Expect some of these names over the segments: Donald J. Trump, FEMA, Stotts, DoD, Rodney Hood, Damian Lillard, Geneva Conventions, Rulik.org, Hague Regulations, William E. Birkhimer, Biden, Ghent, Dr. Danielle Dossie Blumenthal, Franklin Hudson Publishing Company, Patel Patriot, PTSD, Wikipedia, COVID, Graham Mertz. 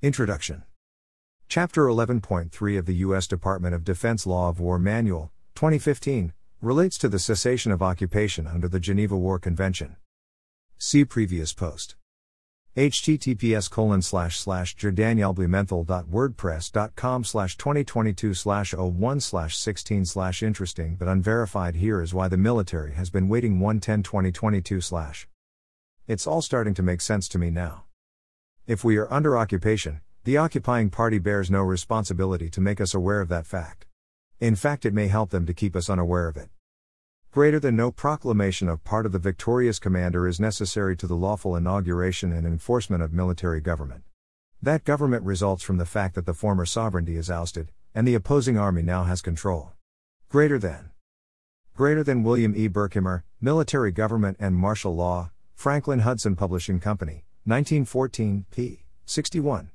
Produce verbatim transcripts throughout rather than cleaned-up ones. Introduction. Chapter eleven point three of the U S Department of Defense Law of War Manual, twenty fifteen, relates to the cessation of occupation under the Geneva War Convention. See previous post. https colon slash slash danielleblumenthalwordpress.com slash 2022 slash 01 slash 16 slash interesting, but unverified. Here is why the military has been waiting one ten twenty twenty-two slash. It's all starting to make sense to me now. If we are under occupation, the occupying party bears no responsibility to make us aware of that fact. In fact, it may help them to keep us unaware of it. Greater than no proclamation of part of the victorious commander is necessary to the lawful inauguration and enforcement of military government. That government results from the fact that the former sovereignty is ousted, and the opposing army now has control. Greater than. Greater than William E. Birkhimer, Military Government and Martial Law, Franklin Hudson Publishing Company, nineteen fourteen, p. sixty-one.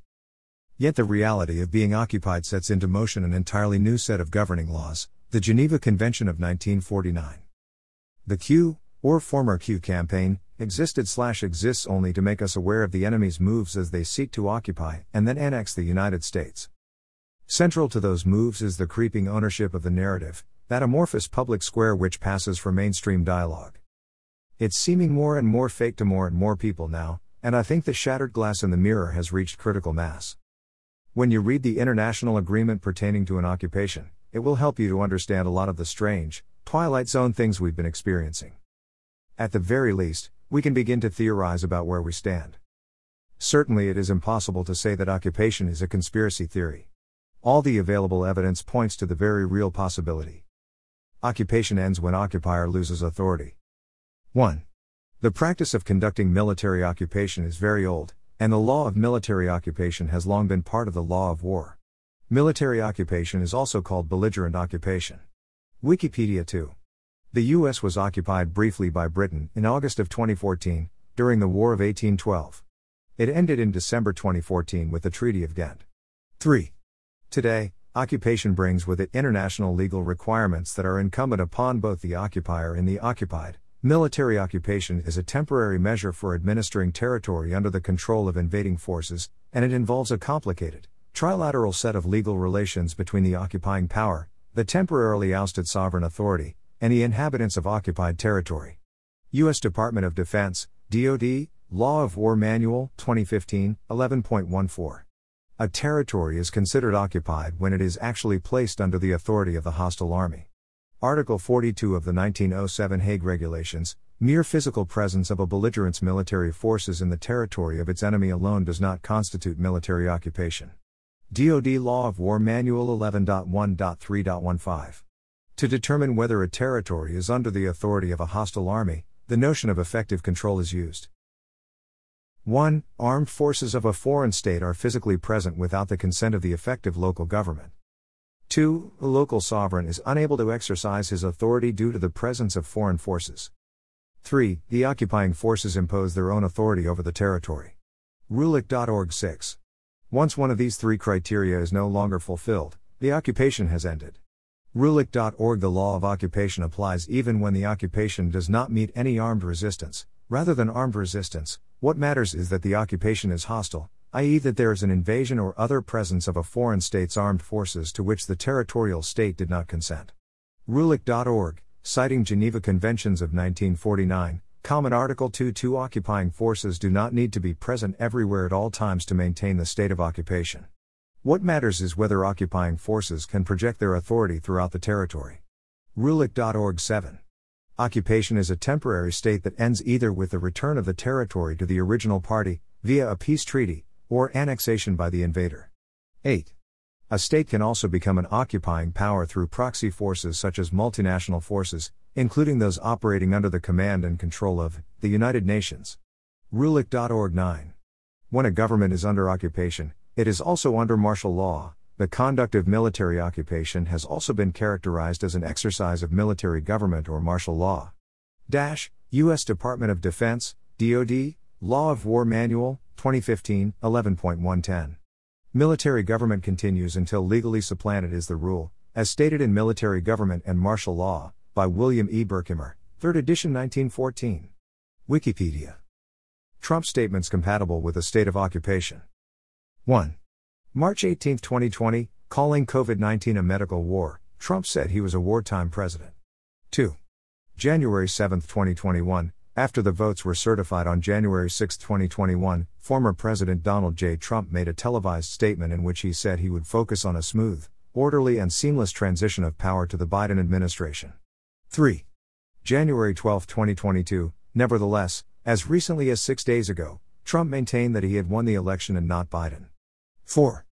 Yet the reality of being occupied sets into motion an entirely new set of governing laws, the Geneva Convention of nineteen forty-nine. The Q, or former Q campaign, existed slash exists only to make us aware of the enemy's moves as they seek to occupy and then annex the United States. Central to those moves is the creeping ownership of the narrative, that amorphous public square which passes for mainstream dialogue. It's seeming more and more fake to more and more people now, and I think the shattered glass in the mirror has reached critical mass. When you read the international agreement pertaining to an occupation, it will help you to understand a lot of the strange, Twilight Zone things we've been experiencing. At the very least, we can begin to theorize about where we stand. Certainly it is impossible to say that occupation is a conspiracy theory. All the available evidence points to the very real possibility. Occupation ends when occupier loses authority. one. The practice of conducting military occupation is very old, and the law of military occupation has long been part of the law of war. Military occupation is also called belligerent occupation. Wikipedia two. The U S was occupied briefly by Britain in August of twenty fourteen, during the War of eighteen twelve. It ended in December twenty fourteen with the Treaty of Ghent. three. Today, occupation brings with it international legal requirements that are incumbent upon both the occupier and the occupied. Military occupation is a temporary measure for administering territory under the control of invading forces, and it involves a complicated, trilateral set of legal relations between the occupying power, the temporarily ousted sovereign authority, and the inhabitants of occupied territory. U S Department of Defense, D O D, Law of War Manual, twenty fifteen, eleven point fourteen. A territory is considered occupied when it is actually placed under the authority of the hostile army. Article forty-two of the nineteen oh seven Hague Regulations, mere physical presence of a belligerent's military forces in the territory of its enemy alone does not constitute military occupation. D O D Law of War Manual eleven point one point three point fifteen. To determine whether a territory is under the authority of a hostile army, the notion of effective control is used. one. Armed forces of a foreign state are physically present without the consent of the effective local government. two. A local sovereign is unable to exercise his authority due to the presence of foreign forces. three. The occupying forces impose their own authority over the territory. Rulik dot org six. Once one of these three criteria is no longer fulfilled, the occupation has ended. Rulik dot org. The law of occupation applies even when the occupation does not meet any armed resistance. Rather than armed resistance, what matters is that the occupation is hostile, that is that there is an invasion or other presence of a foreign state's armed forces to which the territorial state did not consent. Rulik dot org, citing Geneva Conventions of nineteen forty-nine, Common Article two two. Occupying forces do not need to be present everywhere at all times to maintain the state of occupation. What matters is whether occupying forces can project their authority throughout the territory. Rulik dot org seven. Occupation is a temporary state that ends either with the return of the territory to the original party, via a peace treaty, or annexation by the invader. eight. A state can also become an occupying power through proxy forces such as multinational forces, including those operating under the command and control of the United Nations. Rulik dot org nine. When a government is under occupation, it is also under martial law. The conduct of military occupation has also been characterized as an exercise of military government or martial law. Dash, U S Department of Defense, D O D, Law of War Manual, twenty fifteen, eleven point one ten. Military government continues until legally supplanted is the rule, as stated in Military Government and Martial Law, by William E. Birkhimer, third edition nineteen fourteen. Wikipedia. Trump statements compatible with a state of occupation. one. March eighteenth, twenty twenty, calling COVID nineteen a medical war, Trump said he was a wartime president. two. January seventh, twenty twenty-one, after the votes were certified on January sixth, twenty twenty-one, former President Donald J. Trump made a televised statement in which he said he would focus on a smooth, orderly and seamless transition of power to the Biden administration. three. January twelfth, twenty twenty-two, nevertheless, as recently as six days ago, Trump maintained that he had won the election and not Biden. four.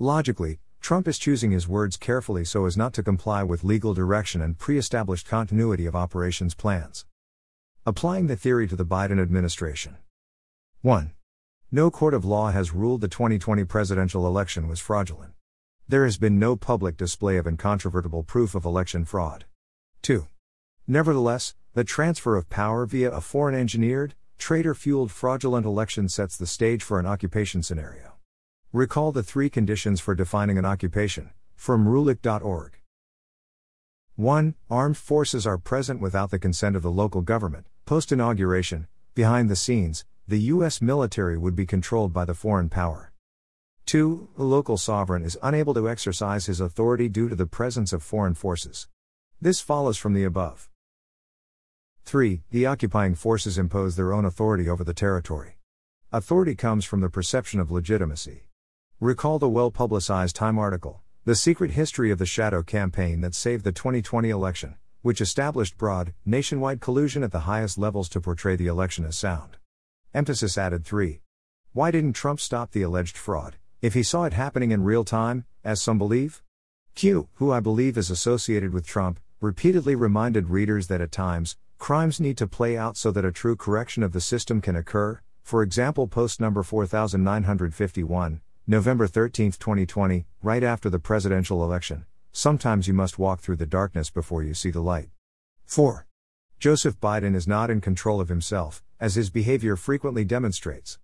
Logically, Trump is choosing his words carefully so as not to comply with legal direction and pre-established continuity of operations plans. Applying the theory to the Biden administration. one. No court of law has ruled the twenty twenty presidential election was fraudulent. There has been no public display of incontrovertible proof of election fraud. two. Nevertheless, the transfer of power via a foreign-engineered, traitor-fueled fraudulent election sets the stage for an occupation scenario. Recall the three conditions for defining an occupation, from Rulik dot org. one. Armed forces are present without the consent of the local government. Post-inauguration, behind the scenes, the U S military would be controlled by the foreign power. two. The local sovereign is unable to exercise his authority due to the presence of foreign forces. This follows from the above. three. The occupying forces impose their own authority over the territory. Authority comes from the perception of legitimacy. Recall the well-publicized Time article, The Secret History of the Shadow Campaign that saved the twenty twenty election, which established broad, nationwide collusion at the highest levels to portray the election as sound. Emphasis added. three. Why didn't Trump stop the alleged fraud, if he saw it happening in real time, as some believe? Q, who I believe is associated with Trump, repeatedly reminded readers that at times, crimes need to play out so that a true correction of the system can occur, for example post number four thousand nine hundred fifty-one, November thirteenth, twenty twenty, right after the presidential election, sometimes you must walk through the darkness before you see the light. four. Joseph Biden is not in control of himself, as his behavior frequently demonstrates.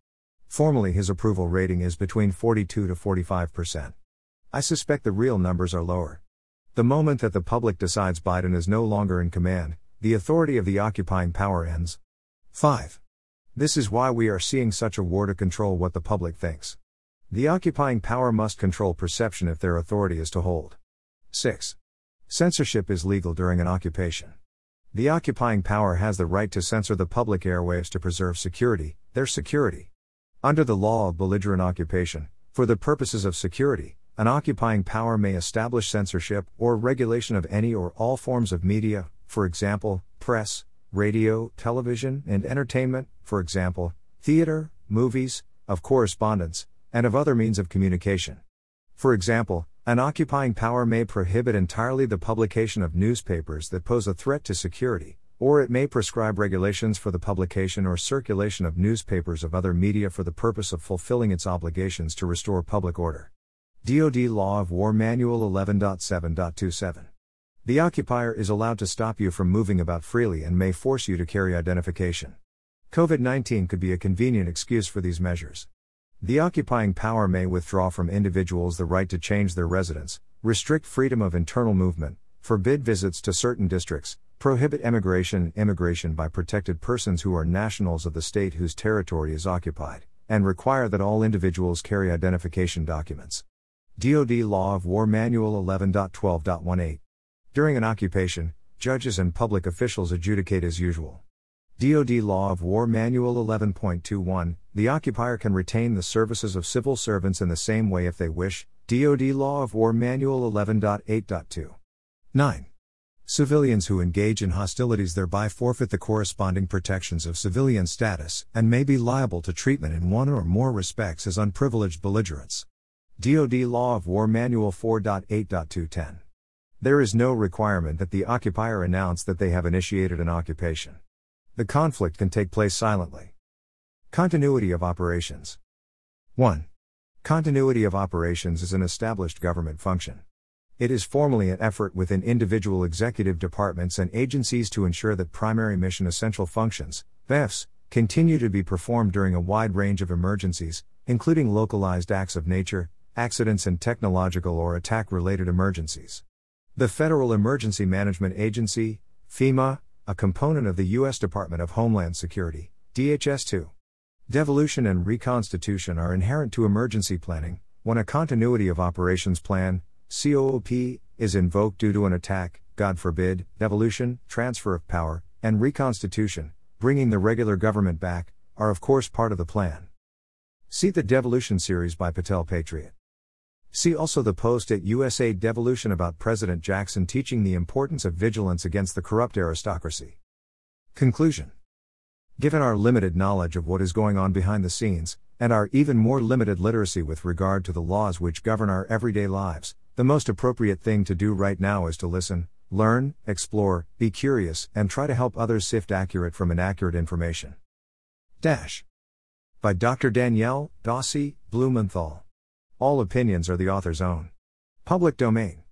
Formally his approval rating is between forty-two to forty-five percent. I suspect the real numbers are lower. The moment that the public decides Biden is no longer in command, the authority of the occupying power ends. five. This is why we are seeing such a war to control what the public thinks. The occupying power must control perception if their authority is to hold. six. Censorship is legal during an occupation. The occupying power has the right to censor the public airwaves to preserve security, their security. Under the law of belligerent occupation, for the purposes of security, an occupying power may establish censorship or regulation of any or all forms of media, for example, press, radio, television, and entertainment, for example, theater, movies, of correspondence, and of other means of communication. For example, an occupying power may prohibit entirely the publication of newspapers that pose a threat to security, or it may prescribe regulations for the publication or circulation of newspapers of other media for the purpose of fulfilling its obligations to restore public order. D O D Law of War Manual eleven point seven point twenty-seven. The occupier is allowed to stop you from moving about freely and may force you to carry identification. COVID nineteen could be a convenient excuse for these measures. The occupying power may withdraw from individuals the right to change their residence, restrict freedom of internal movement, forbid visits to certain districts, prohibit emigration and immigration by protected persons who are nationals of the state whose territory is occupied, and require that all individuals carry identification documents. D O D Law of War Manual eleven point twelve point eighteen. During an occupation, judges and public officials adjudicate as usual. D O D Law of War Manual eleven point twenty-one. The occupier can retain the services of civil servants in the same way if they wish. D O D Law of War Manual eleven point eight point two. nine. Civilians who engage in hostilities thereby forfeit the corresponding protections of civilian status and may be liable to treatment in one or more respects as unprivileged belligerents. D O D Law of War Manual four point eight point two ten. There is no requirement that the occupier announce that they have initiated an occupation. The conflict can take place silently. Continuity of operations. one. Continuity of operations is an established government function. It is formally an effort within individual executive departments and agencies to ensure that primary mission essential functions, B E Fs, continue to be performed during a wide range of emergencies, including localized acts of nature, accidents and technological or attack-related emergencies. The Federal Emergency Management Agency, FEMA, a component of the U S Department of Homeland Security, D H S two. Devolution and reconstitution are inherent to emergency planning. When a continuity of operations plan, C O O P, is invoked due to an attack, God forbid, devolution, transfer of power, and reconstitution, bringing the regular government back, are of course part of the plan. See the Devolution series by Patel Patriot. See also the post at U S A Devolution about President Jackson teaching the importance of vigilance against the corrupt aristocracy. Conclusion. Given our limited knowledge of what is going on behind the scenes, and our even more limited literacy with regard to the laws which govern our everyday lives, the most appropriate thing to do right now is to listen, learn, explore, be curious, and try to help others sift accurate from inaccurate information. Dash. By Doctor Danielle Dossie Blumenthal. All opinions are the author's own. Public domain.